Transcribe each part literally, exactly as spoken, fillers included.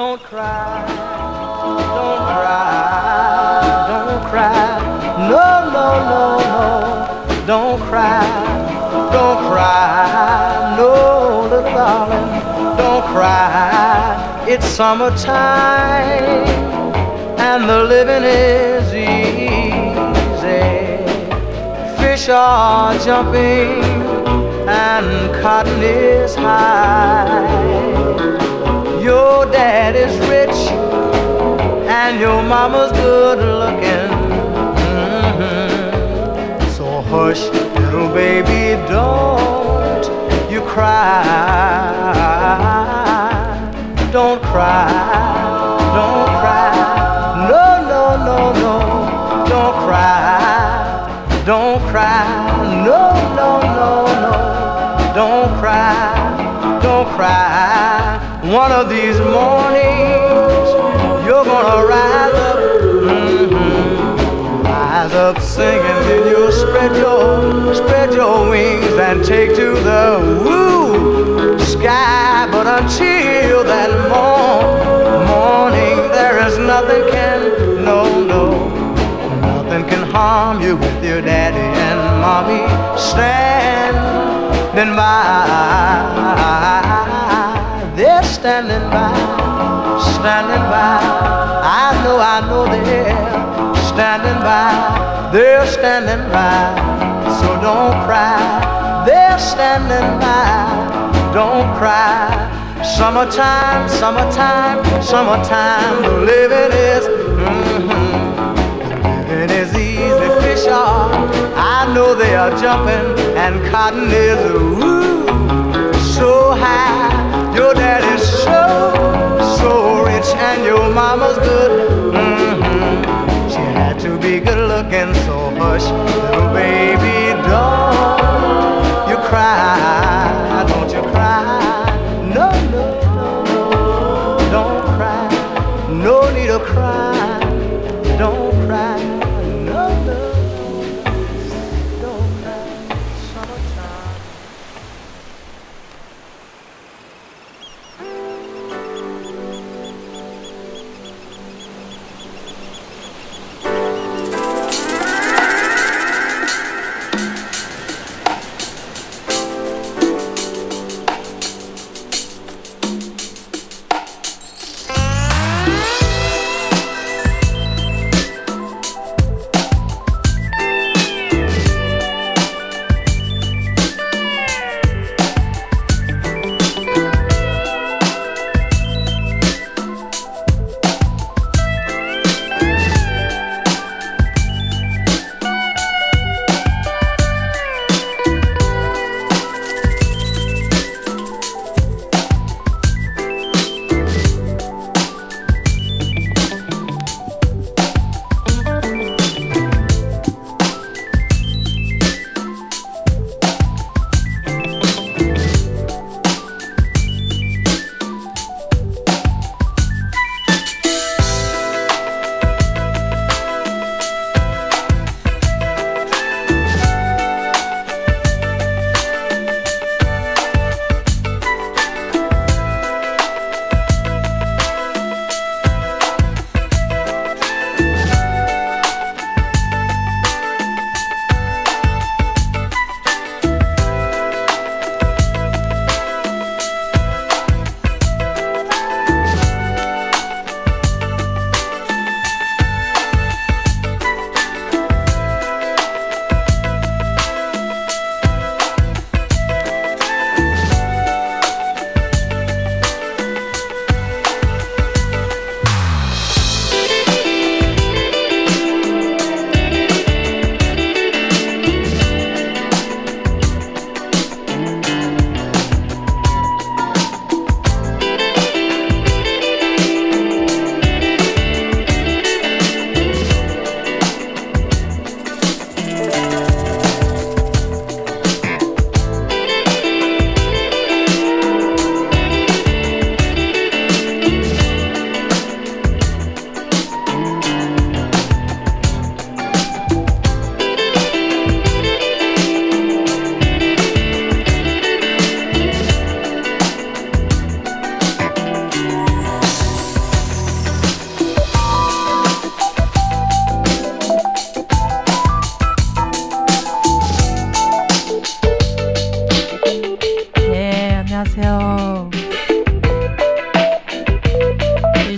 Don't cry, don't cry, don't cry. No, no, no, no. Don't cry, don't cry. No, little darling, don't cry. It's summertime and the living is easy. Fish are jumping and cotton is high. Your daddy's rich and your mama's good looking. Mm-hmm. So hush, little baby, don't you cry. Don't cry, don't cry. No, no, no, no. Don't cry, don't cry. No, no, no, no. Don't cry, don't cry. One of these mornings, you're gonna rise up, mm-hmm, rise up singing, then you'll spread your, spread your wings and take to the woo sky. But until that morn, morning, there is nothing can, no, no, nothing can harm you with your daddy and mommy standing by. They're standing by, standing by. I know, I know they're standing by. They're standing by, so don't cry. They're standing by, don't cry. Summertime, summertime, summertime. The living is, mm-hmm, living is easy. Fish are, I know they are jumping, and cotton is, ooh, so high. Your daddy's so, so rich and your mama's good. Mm-hmm. She had to be good looking, so hush, little baby, don't you cry, don't you cry. No, no, no, don't cry, no need to cry, don't cry. No, no, don't cry, summertime. Thank you.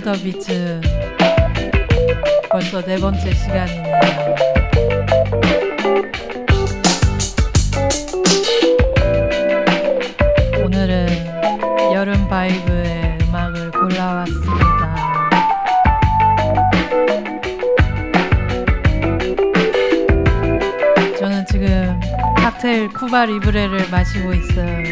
더 비츠 벌써 네 번째 시간이네요. 오늘은 여름 바이브의 음악을 골라왔습니다. 저는 지금 칵테일 쿠바 리브레를 마시고 있어요.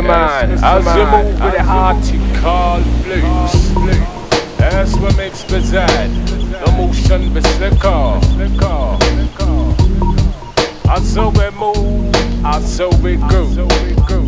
Man, as you move with the heart you call blues. That's what makes bizarre. The motion be slicker. I saw it move, I saw it go.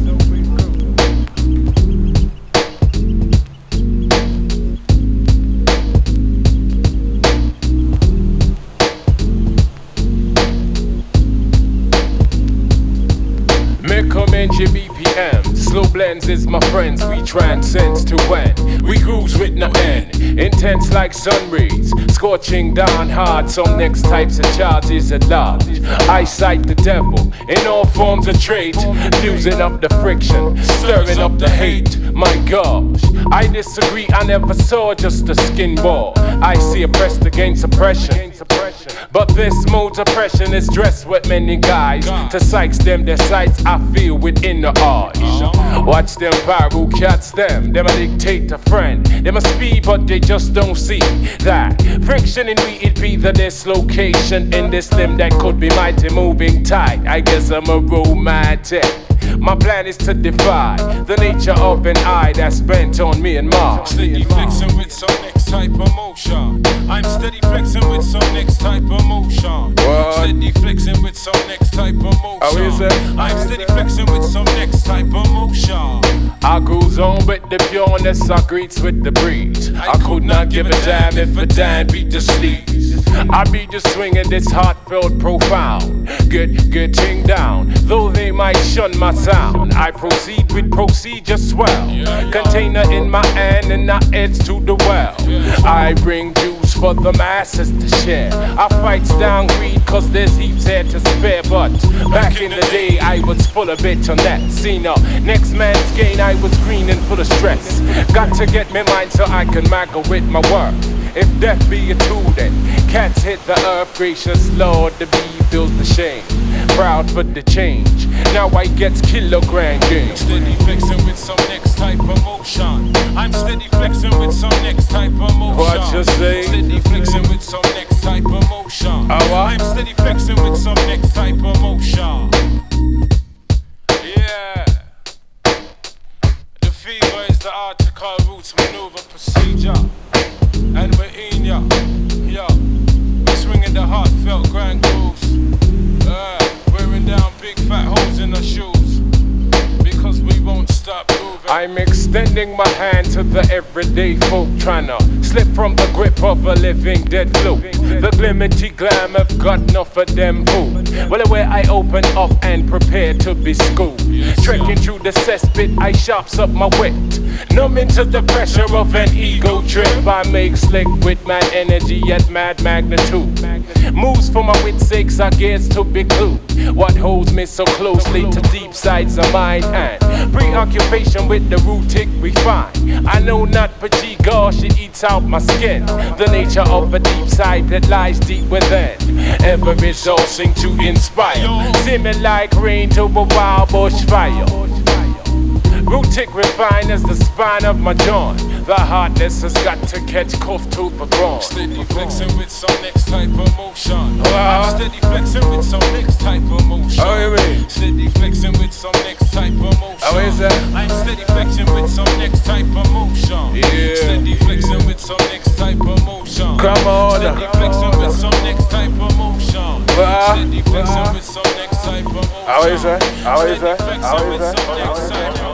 Me come in G B P M. Slow blends is my friends, we transcend to end. We cruise with no end, intense like sun rays, scorching down hard. Some next types of charges at large. Eyesight the devil, in all forms of trait, fusing up the friction, stirring up the hate. My gosh, I disagree, I never saw just a skin ball. I see oppressed against oppression, but this mode's oppression is dressed with many guys to psychs them their sights, I feel within the arch. Watch them viral cats them, them a dictator friend. Them a speed but they just don't see that friction in me, it be the dislocation in this limb that could be mighty moving tight. I guess I'm a romantic. My plan is to defy the nature of an eye that's bent on me and mine. Steady flexing with some next type of motion. I'm steady flexing with some next type of motion. What? Steady flexing with some next type of motion. How is it? I'm steady flexing with some next type of motion. I goes on with the pureness, I greets with the breeze. I, I could, could not give a damn, damn if a damn beat the sleeves. I be just swinging this heartfelt profound, good, good ting down. Though they might shun my sound, I proceed with procedure swell. Container in my hand and I heads to the well. I bring juice for the masses to share. I fight down greed cause there's heaps here to spare. But back in the day I was full of bitch on that scene up. Next man's gain I was green and full of stress. Got to get me mine so I can maggle with my work. If death be a tool then cats hit the earth, gracious Lord, the bee feels the shame. Proud for the change, now I get kilogram game. Steady flexing with some next type of motion. I'm steady flexing with some next type of motion. What you say? Steady flexing with some next type of motion. Oh, I'm steady flexing with some next type of motion. Yeah. The fever is the article roots maneuver procedure. And we're in ya, yo. We're swinging the heartfelt grand grooves. Uh, wearing down big fat holes in our shoes. Because we won't stop moving. I'm extending my hand to the everyday folk trying to slip from the grip of a living dead flu. The glimity glam have got enough of them food. Well, where I open up and prepare to be schooled. Trekking through the cesspit, I sharps up my wit. Numbing to the pressure of an ego trip. I make slick with my energy at mad magnitude. Moves for my wit's sakes, I guess to be clue. What holds me so closely to deep sides of mine and preoccupation with the rootic we find. I know not, but gee gosh, it eats out my skin. The nature of a deep side that lies deep within. Ever resourcing to inspire. Simmer like rain to a wild bush fire. Rootic refined as the spine of my joint. The hardness has got to catch cough to the brawn. Steady flexing with some next type of motion. Uh-huh. Steady flexing with some next type of motion. Oh, you mean? Steady flexing with some next type of motion. Oh, is that? I'm steady flexing with some next type of motion. Yeah. Steady flexing with some next type of motion. Come on. Steady flexing with some next type of motion. Uh-huh. Steady flexing with some next type of motion. How is that? How is that? How is that? How is that?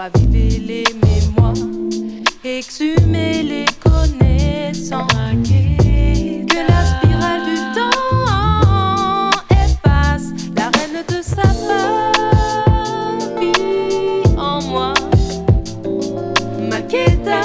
raviver les mémoires, exhumer les connaissances. Que la spirale du temps efface la reine de sa part qui en moi Maqueta.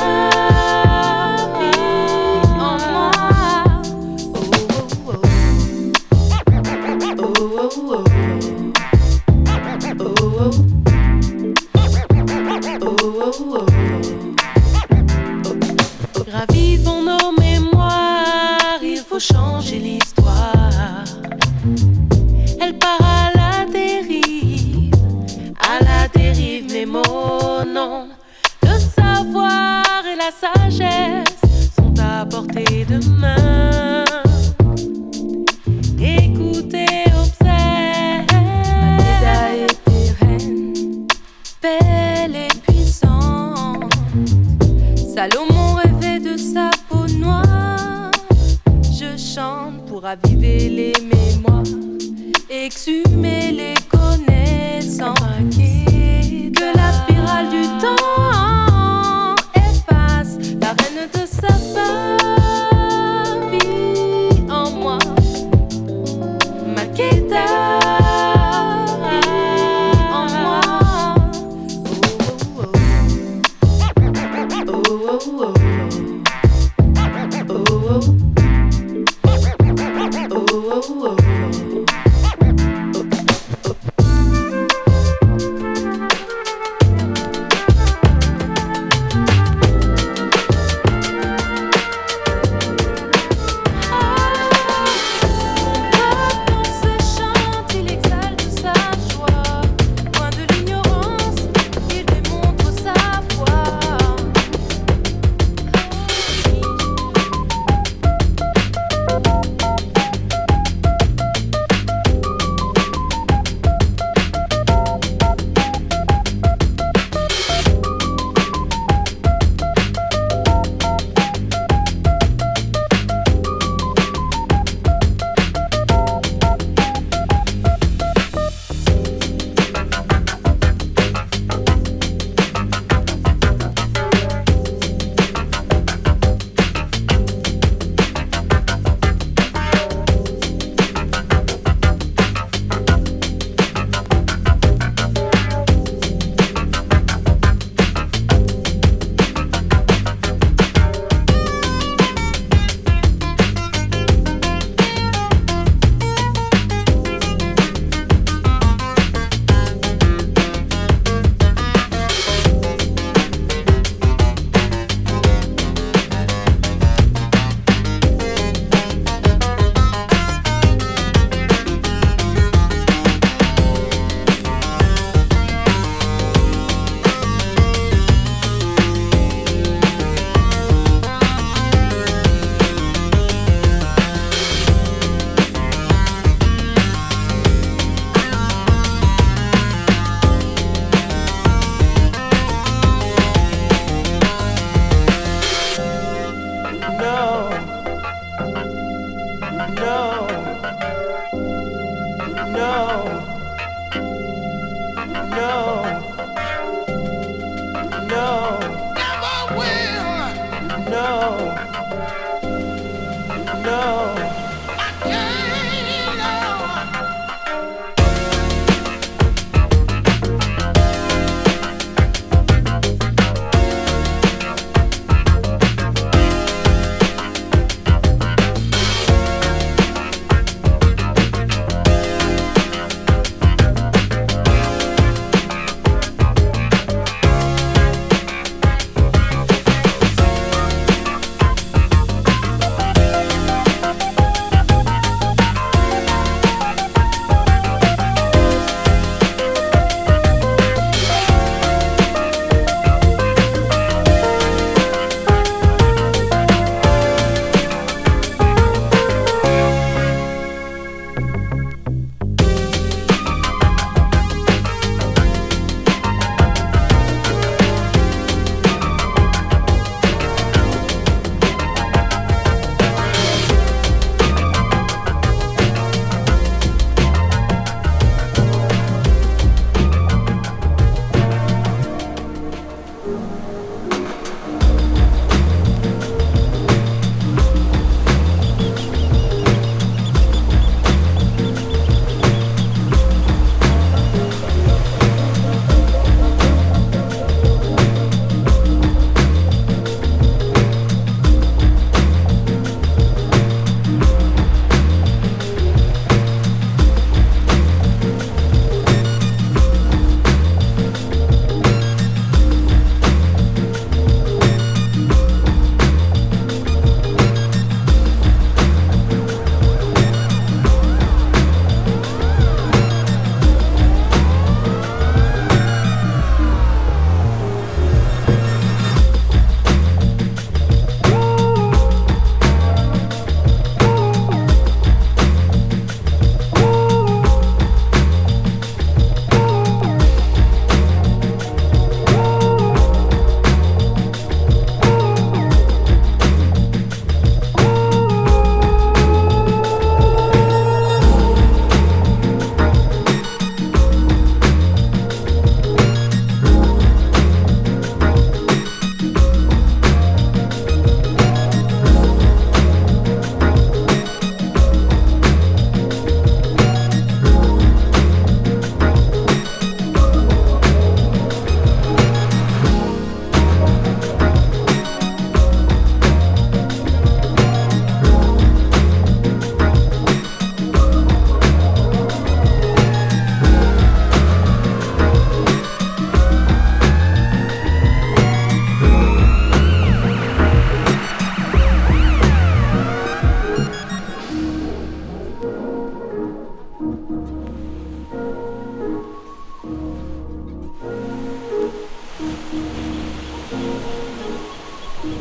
Gravitons nos mémoires, il faut changer l'histoire. Elle part à la dérive, à la dérive, mes mots, non. Le savoir et la sagesse sont à portée de main. Écoutez, observez. Ma médaille est pérenne.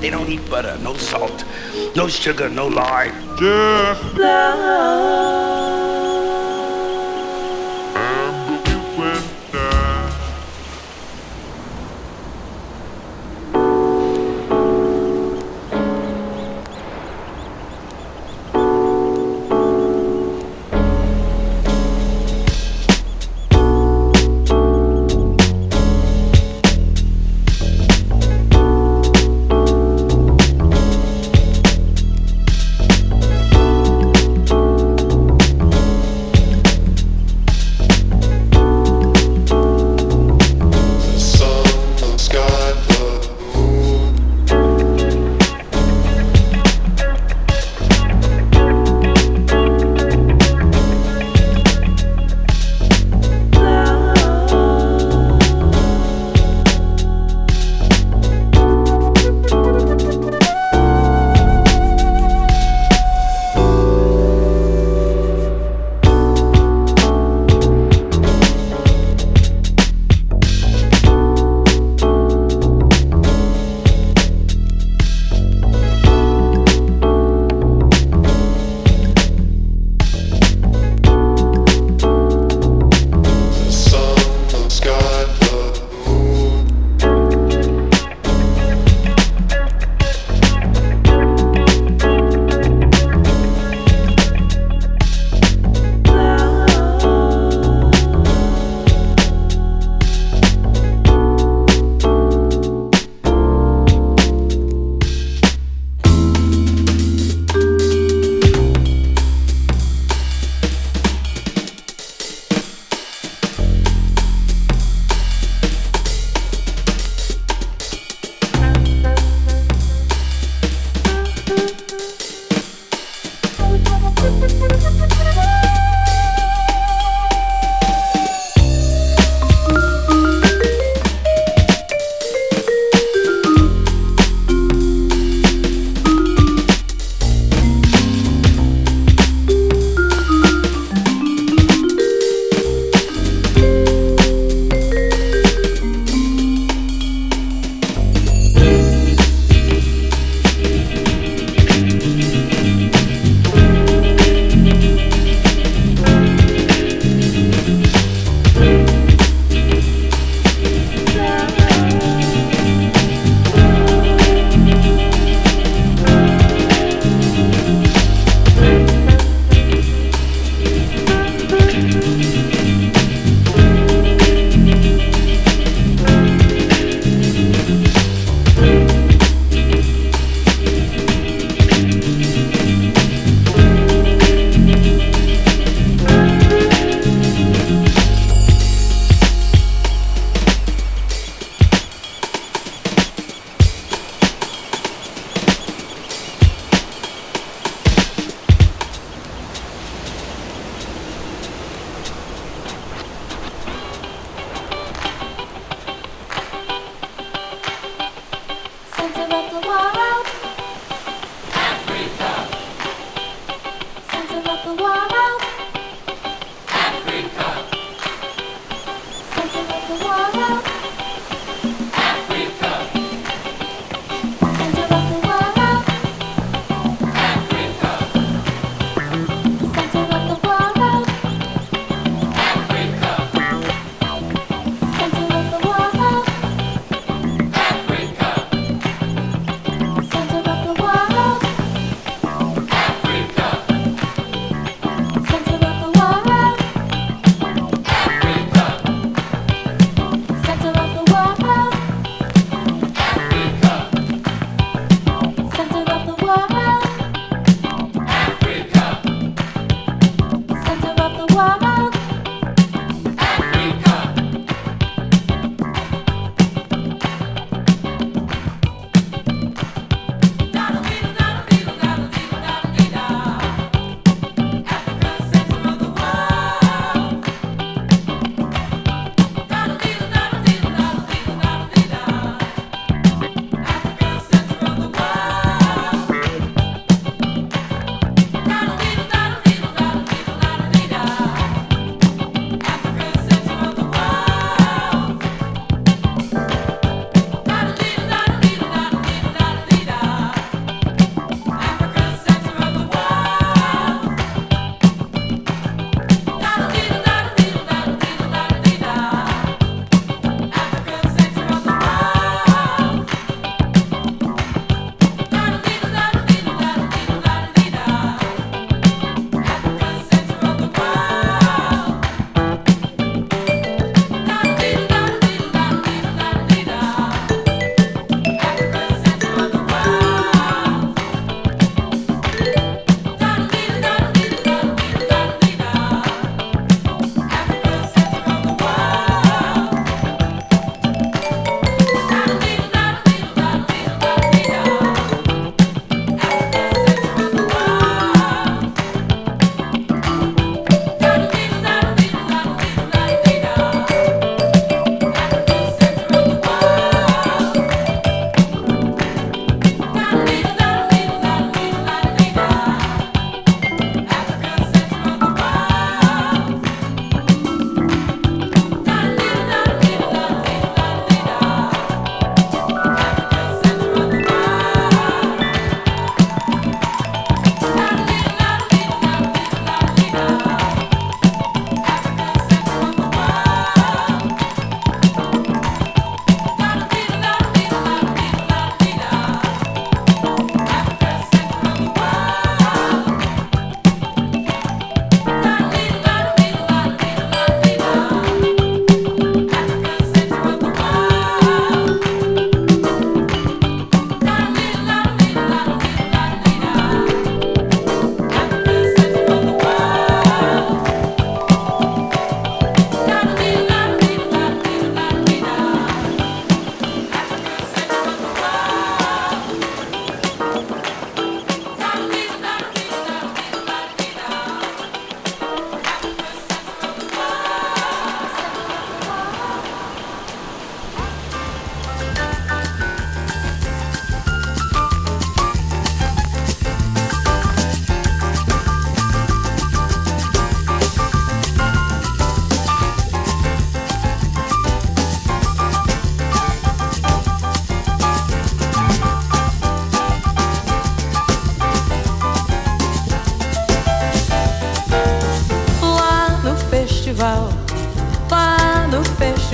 They don't eat butter, no salt, no sugar, no lime. Just love. And you went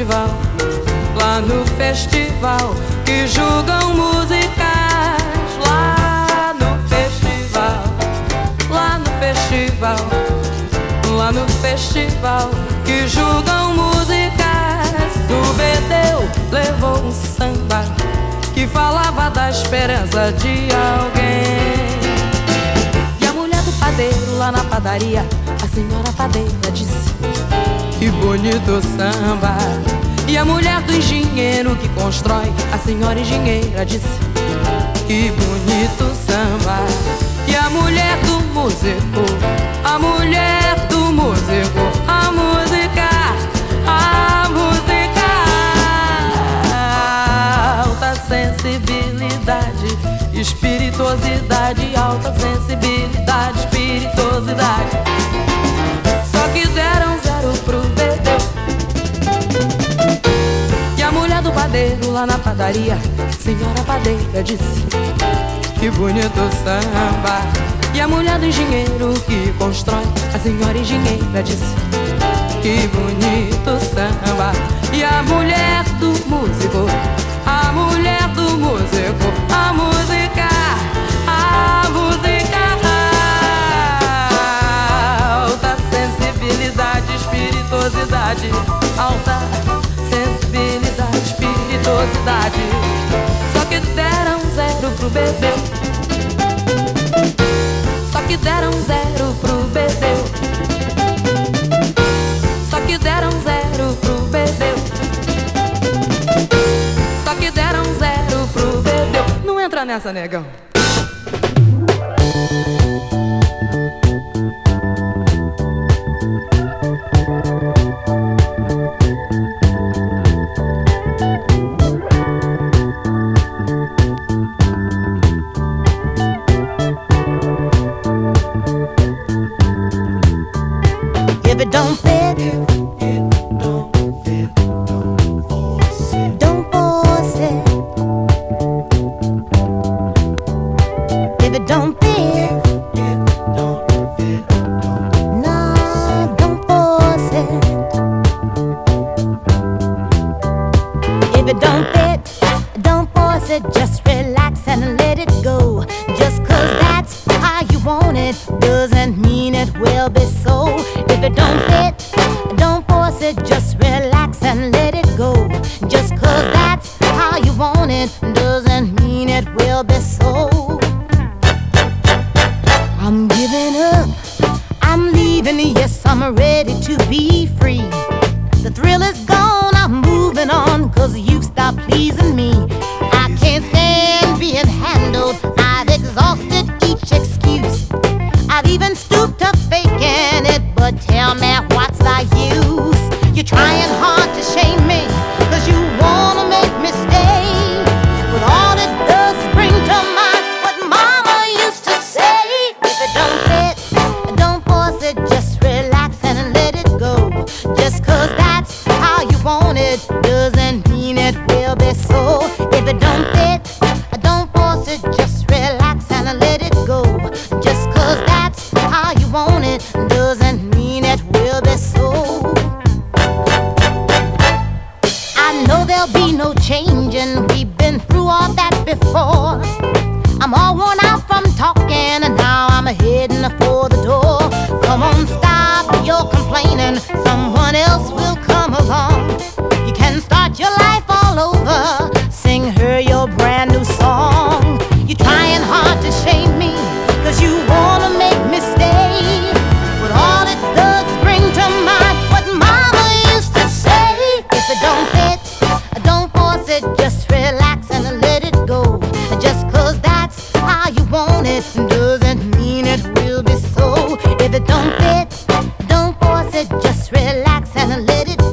festival, lá no festival que julgam musicais. Lá no festival, lá no festival, lá no festival que julgam musicais. O Bedeu levou um samba que falava da esperança de alguém. E a mulher do padeiro lá na padaria, a senhora padeira disse: que bonito samba. E a mulher do engenheiro que constrói, a senhora engenheira disse: que bonito samba. E a mulher do músico, a mulher do músico, a música, a música. Alta sensibilidade, espirituosidade, alta sensibilidade, espirituosidade. Só que deram zero pro Bedeu. E a mulher do padeiro lá na padaria, senhora padeira disse: que bonito samba. E a mulher do engenheiro que constrói, a senhora engenheira disse: que bonito samba. E a mulher do músico, a mulher do músico, a música, a música. Espirituosidade, alta sensibilidade, espirituosidade. Só que deram zero pro Bedeu. Só que deram zero pro Bedeu. Só que deram zero pro Bedeu. Só que deram zero pro Bedeu. Não entra nessa, negão. Don't force it, just relax and let it go.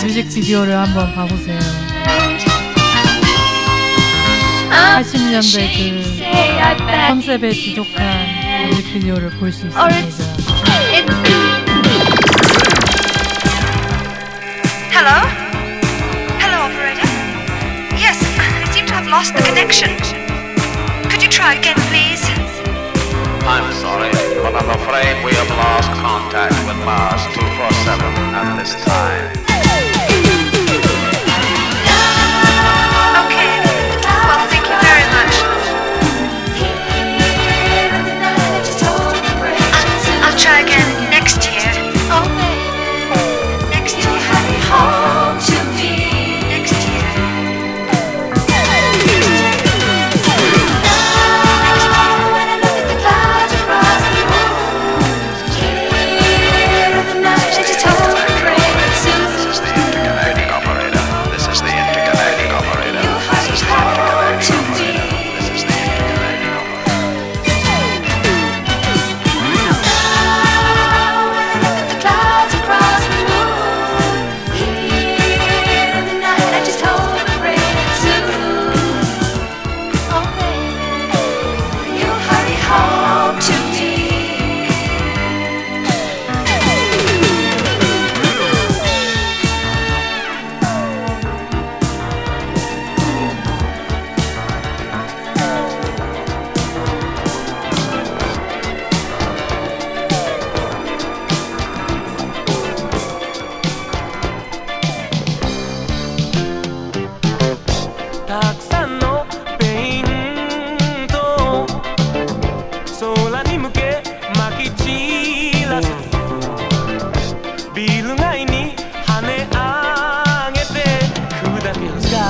뮤직비디오를 한번 봐보세요. 팔십 년대 그 컨셉에 지독한 뮤직비디오를 볼 수 있습니다. Hello? Hello, operator? Yes, I seem to have lost the connection. Could you try again, please? I'm sorry, but I'm afraid we have lost contact with Mars two forty-seven at this time.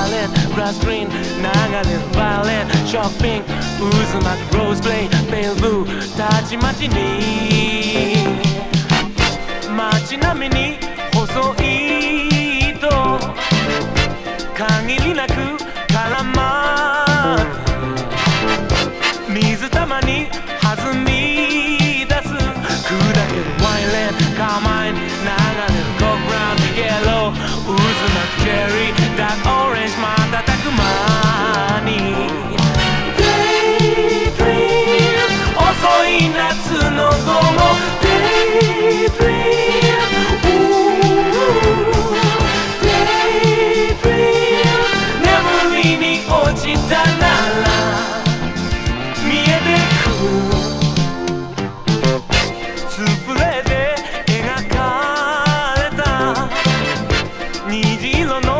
violin, grass green, 나가는 violin, shopping, 우즈맛, rose play, 벨브, 다지마치니 마치나미니, 호소이 도 강일이 나쿠, 가라마 미즈타마니, 하즈미 다스 그다게 violin, 가마인, 나가는 go round, yellow, 우즈맛, cherry, that orange, 만다타쿠마니 Daydream, 오소이 나츠 노 도모 Daydream no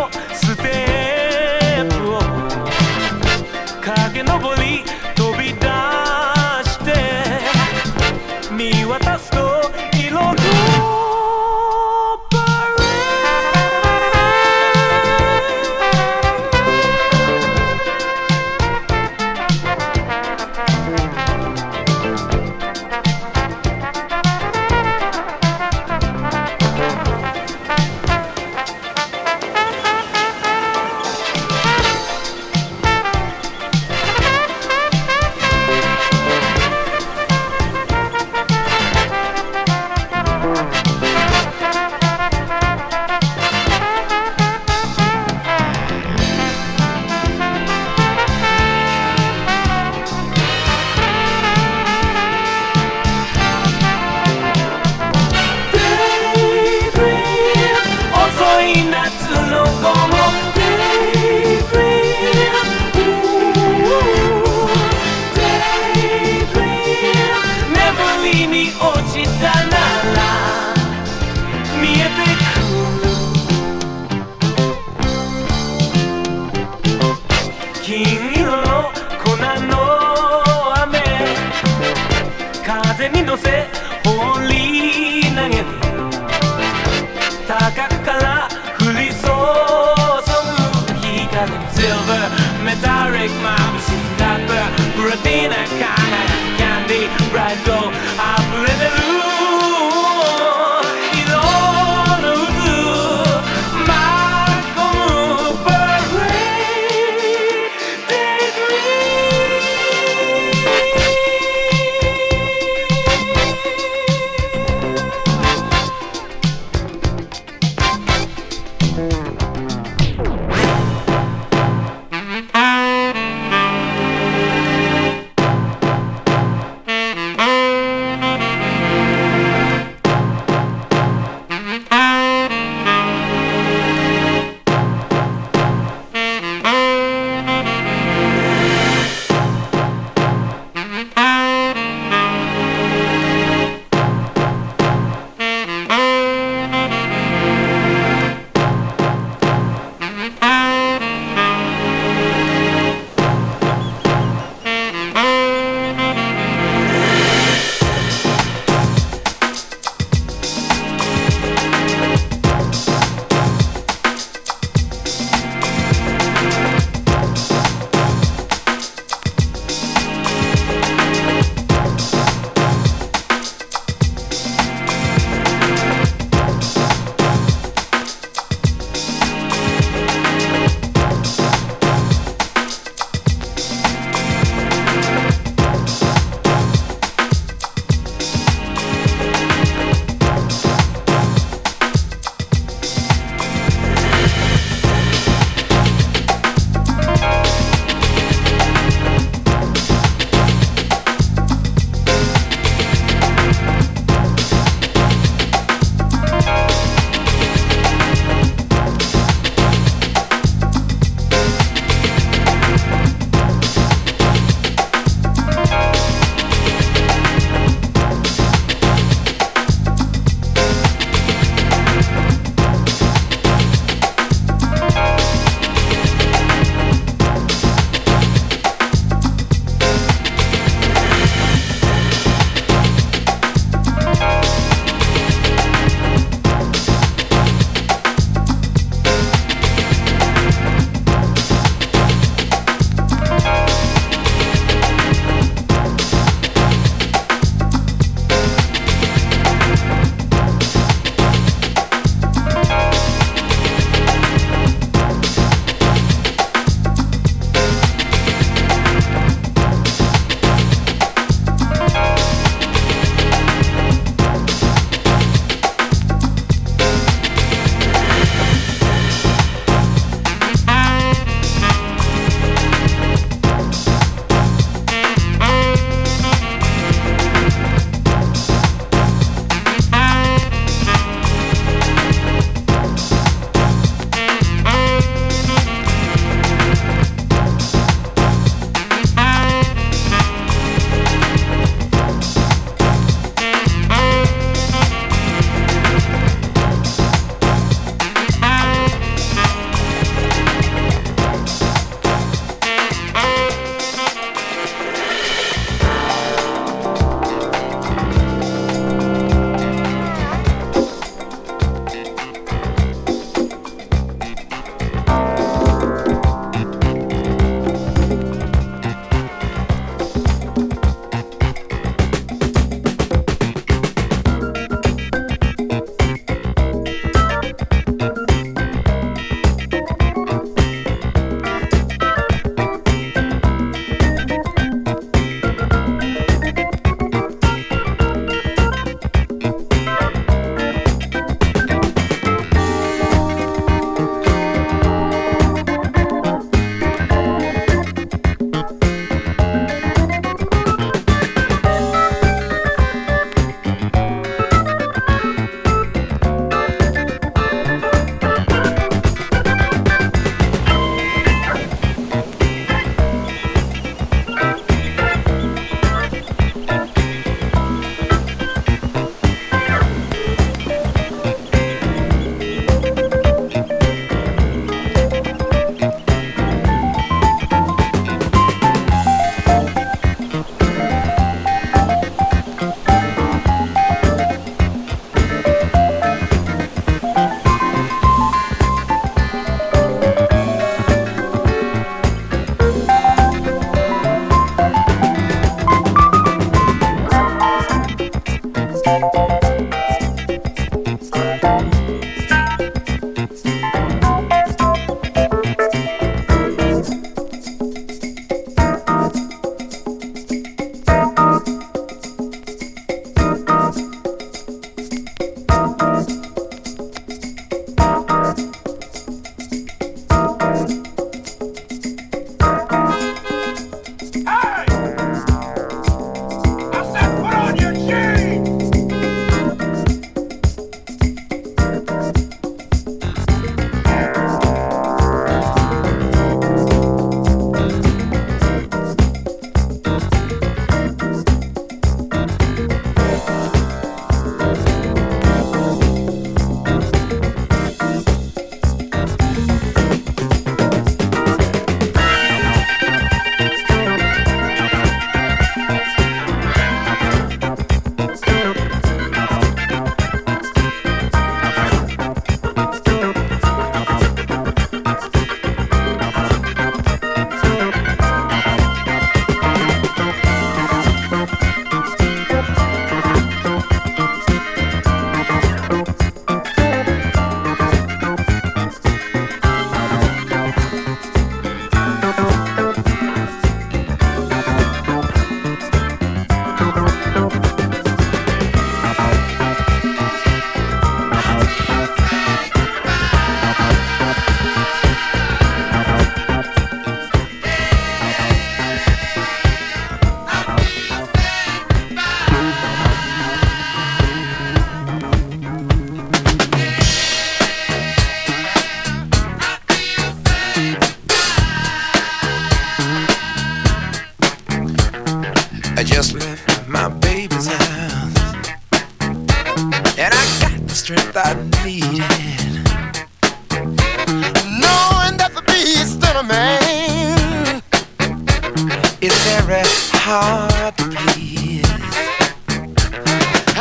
hard to breathe.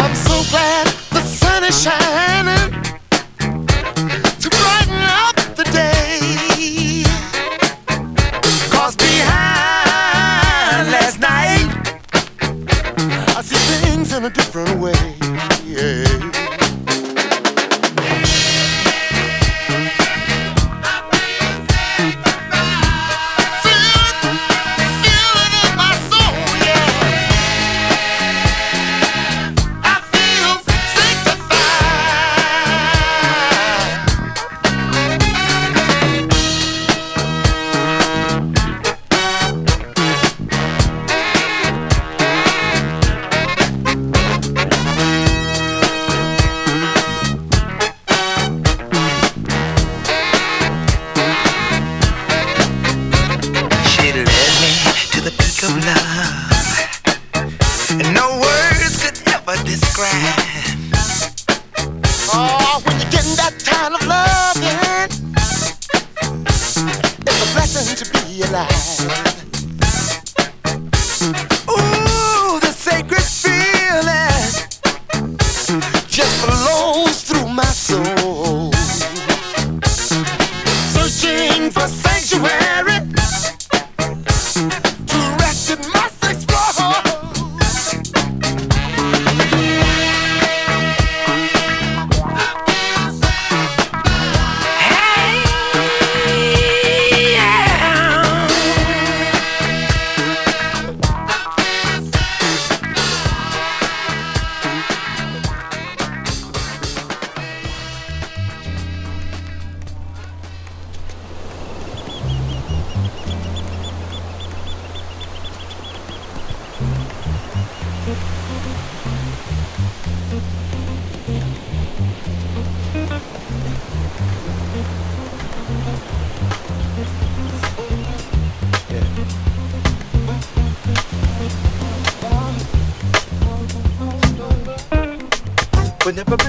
I'm so glad the sun is shining to brighten up the day, 'cause behind last night I see things in a different way. Yeah. Thank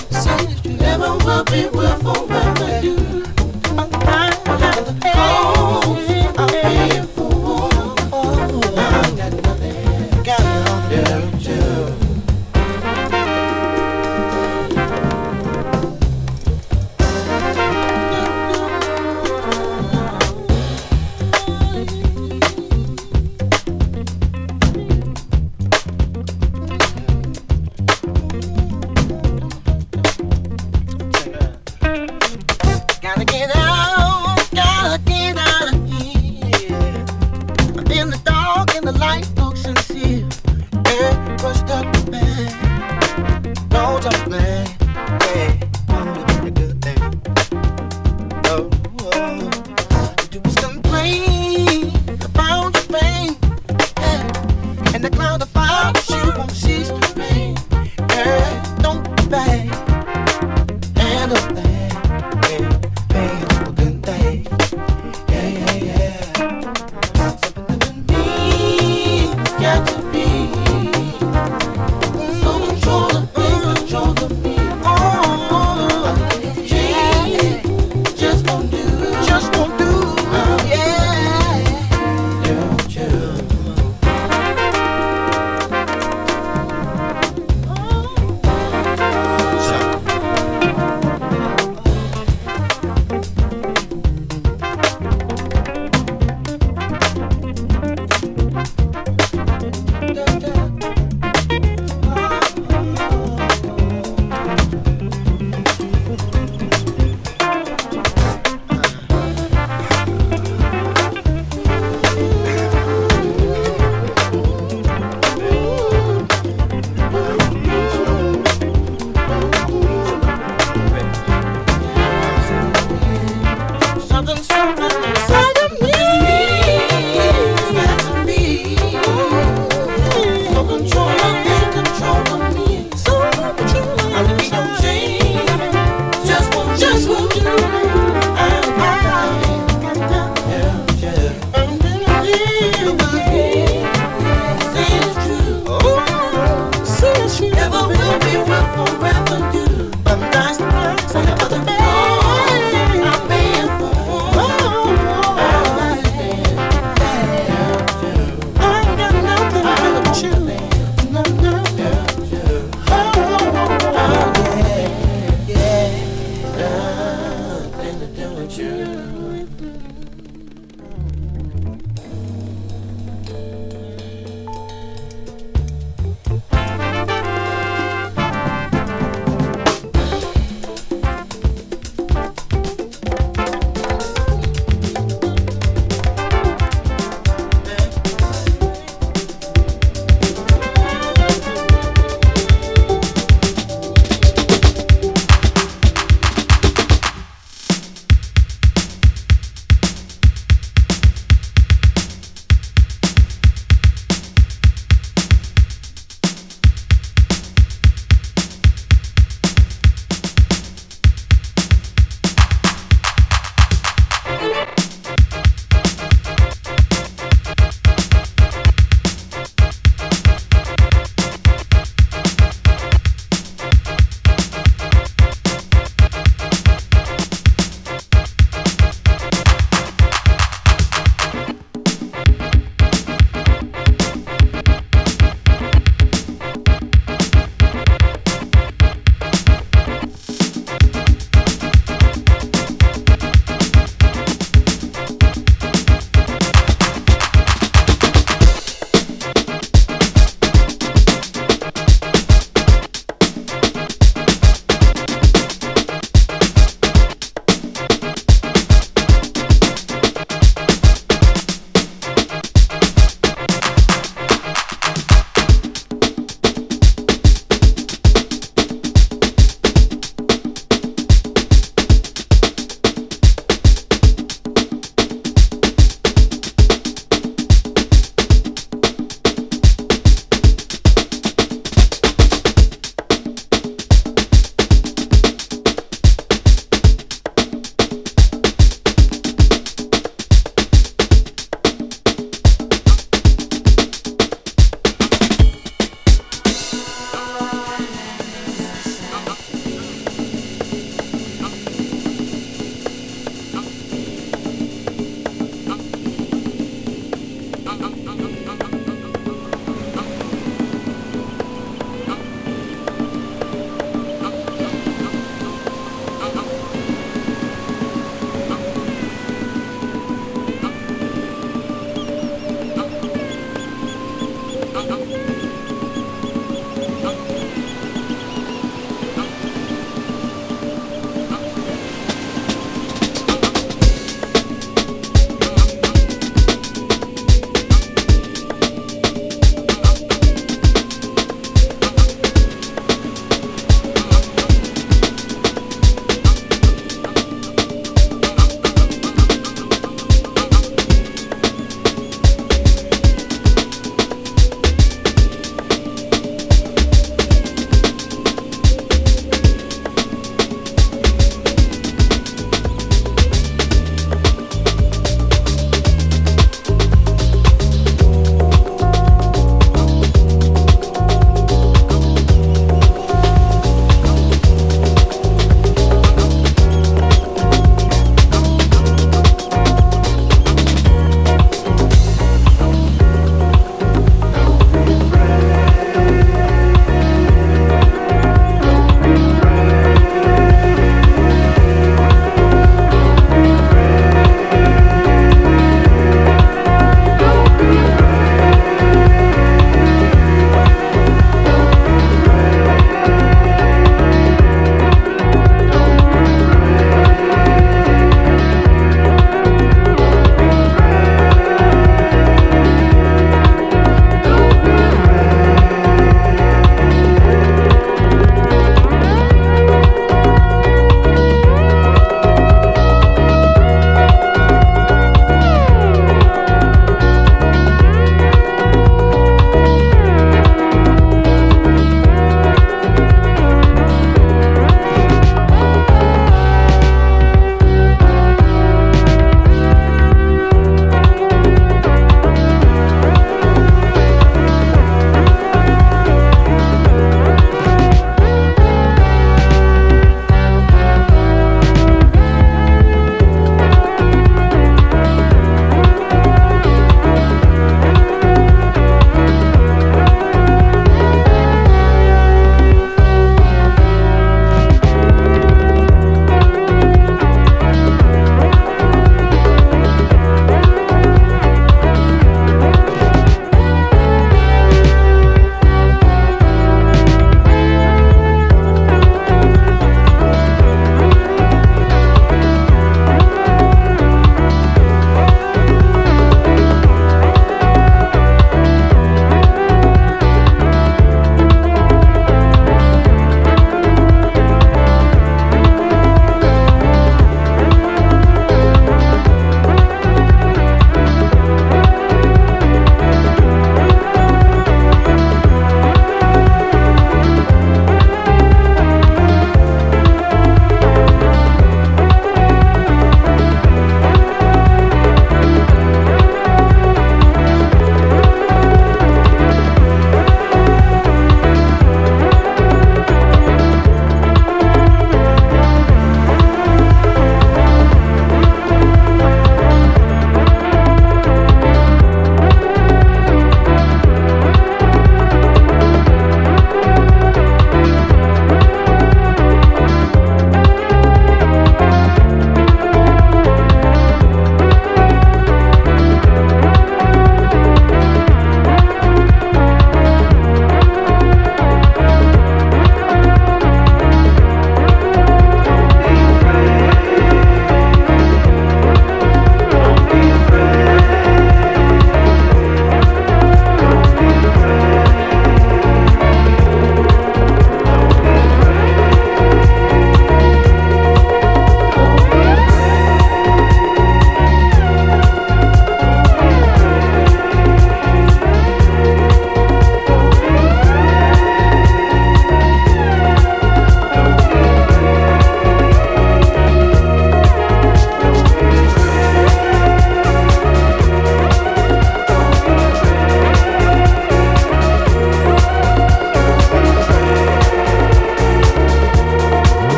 you.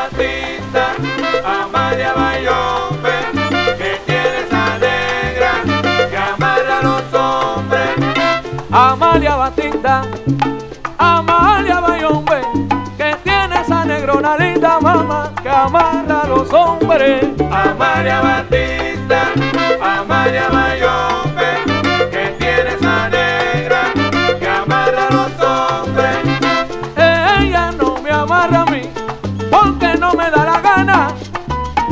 gatita Amalia Bayombe, que tienes alegra que amar a los hombres. Amalia Batista, Amalia Bayombe, que tiene esa negrona linda mamá que amar a los hombres. Amalia Batista, Amalia Bayombe, que tiene esa negra que amar a los hombres. Ella no me amarra a mí porque no me da la gana,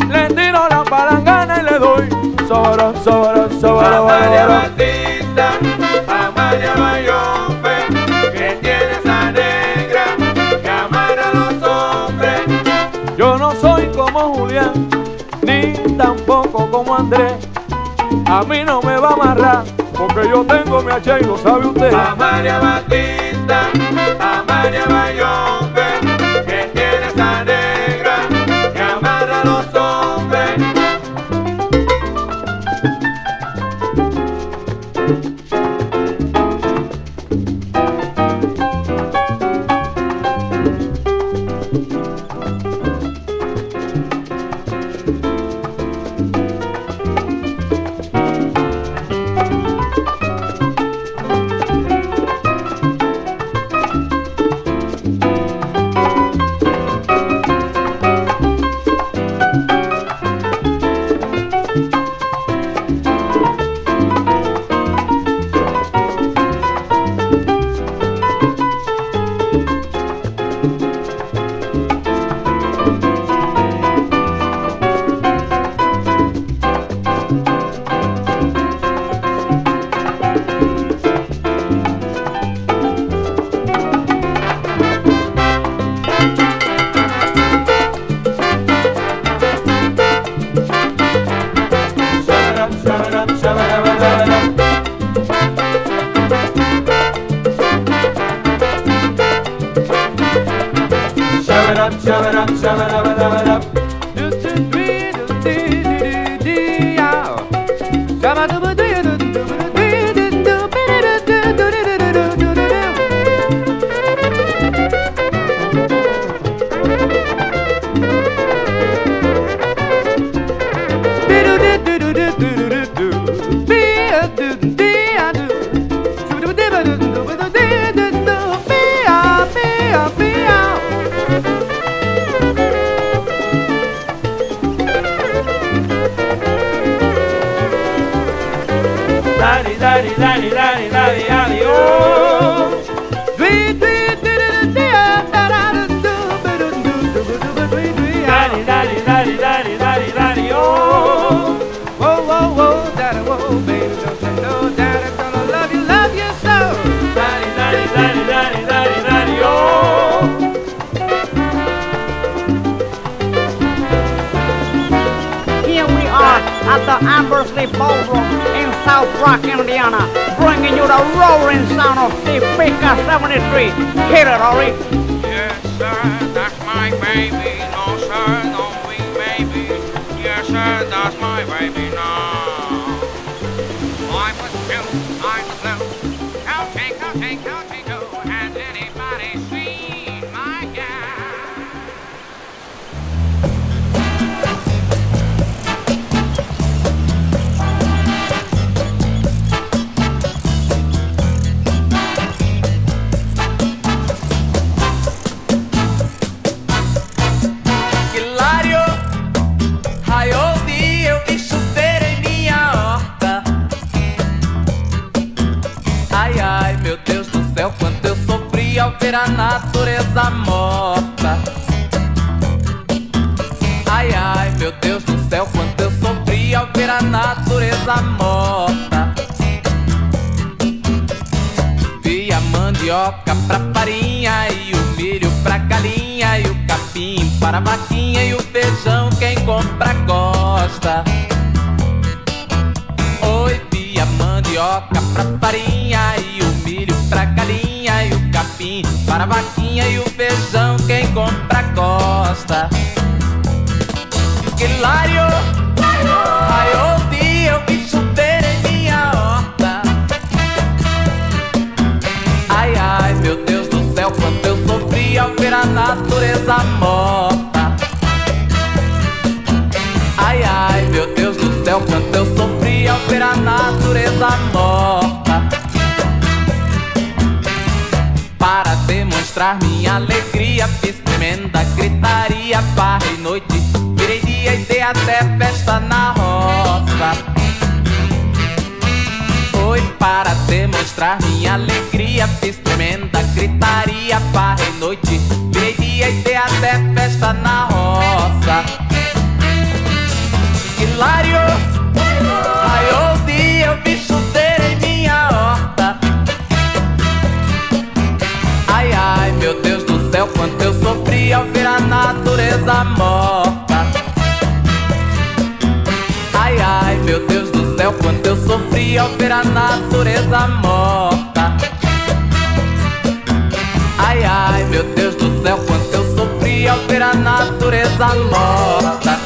le tiro la palangana y le doy sobro, sobro, sobro. Amalia Batista, Amalia Bayombe, que tiene esa negra que amar a los hombres. Yo no soy como Julián ni tampoco como Andrés, a mí no me va a amarrar porque yo tengo mi hacha y lo sabe usted. Amalia Batista, Amalia Bayombe, que tiene esa negra que amarra a los hombres. Quanto eu sofri ao ver a natureza morta. mostrar minha alegria, fiz tremenda gritaria, barra e noite, virei dia e dei até festa na roça. Foi para demonstrar minha alegria, fiz tremenda gritaria, barra e noite, virei dia e dei até festa na roça. Hilário, ai, um dia eu me chutei em minha horta. Ai, ai, meu Deus do céu, quanto eu sofri ao ver a natureza morta. Ai, ai, meu Deus do céu, quanto eu sofri ao ver a natureza morta. Ai, ai, meu Deus do céu, quanto eu sofri ao ver a natureza morta.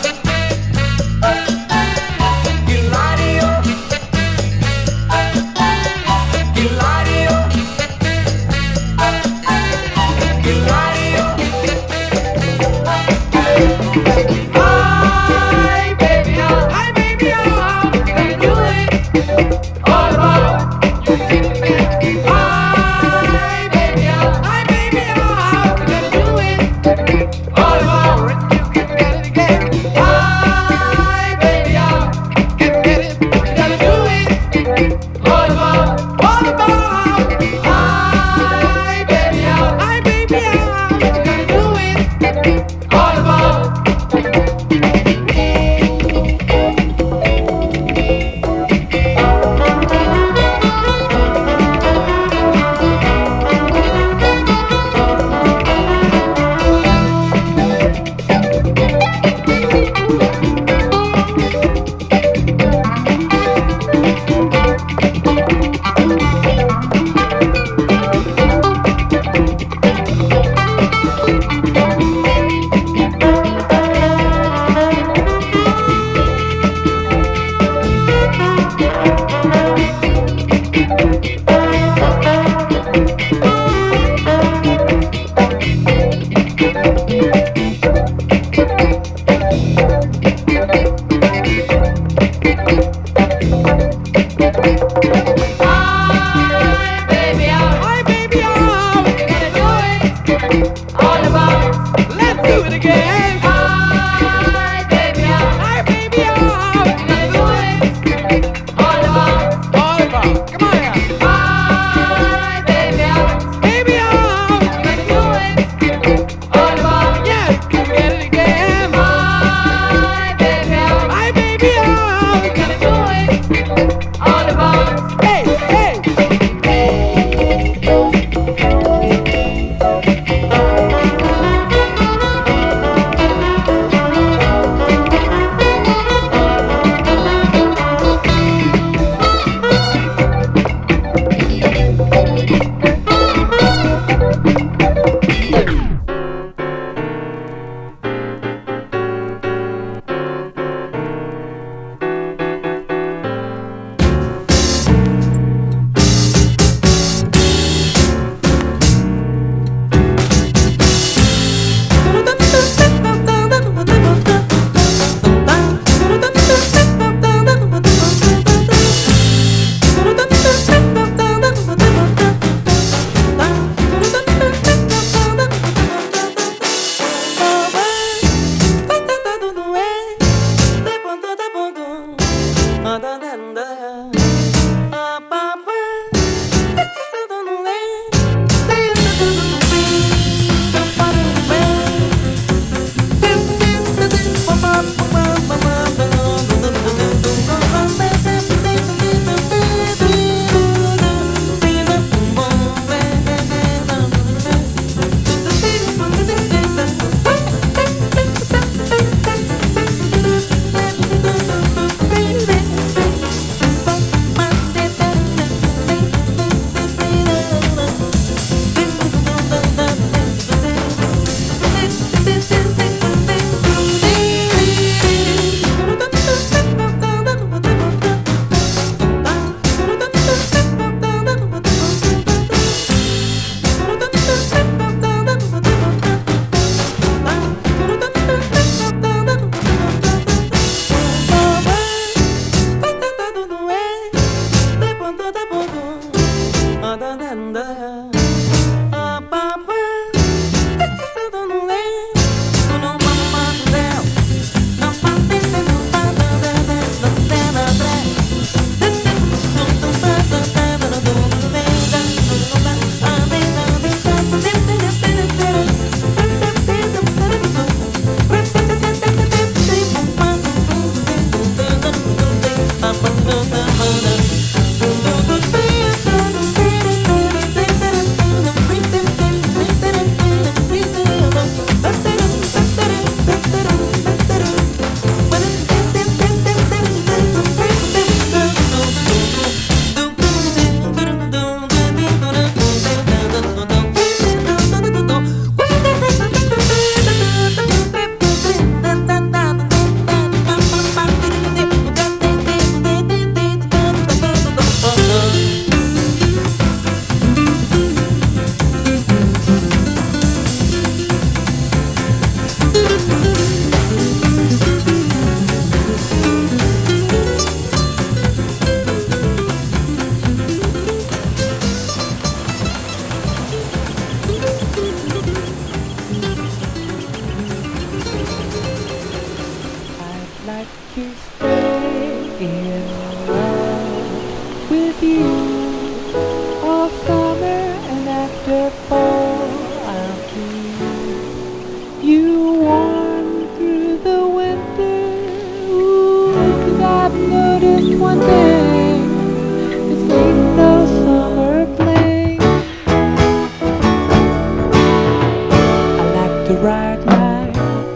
to ride my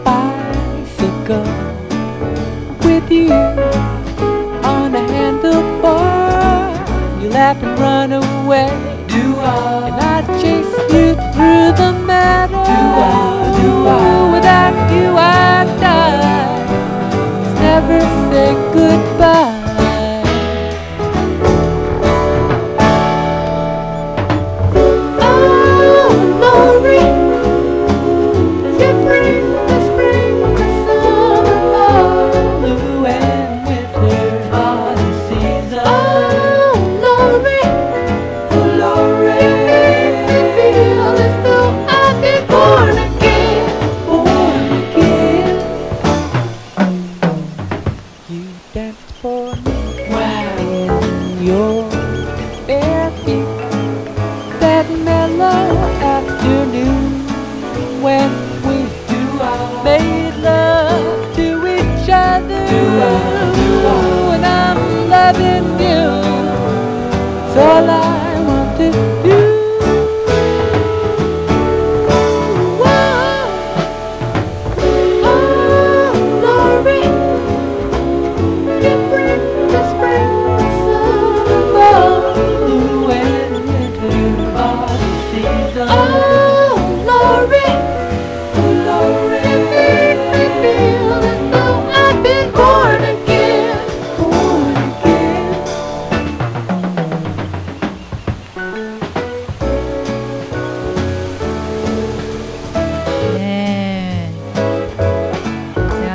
bicycle with you on a handlebar. You laugh and run away, do I? And I chase you through the meadow, do I? Do I? Without you I die. Let's never say goodbye.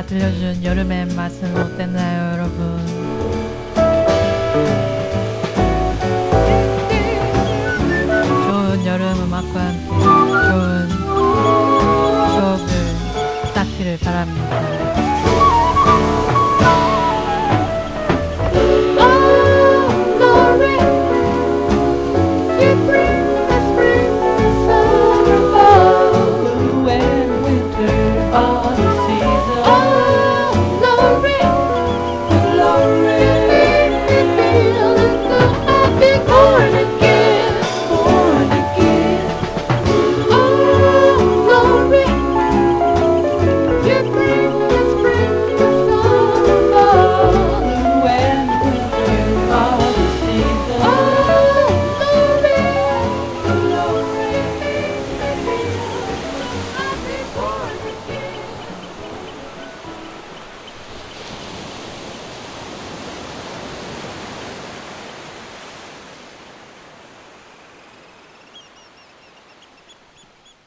들려준 여름의 맛은 어땠나요?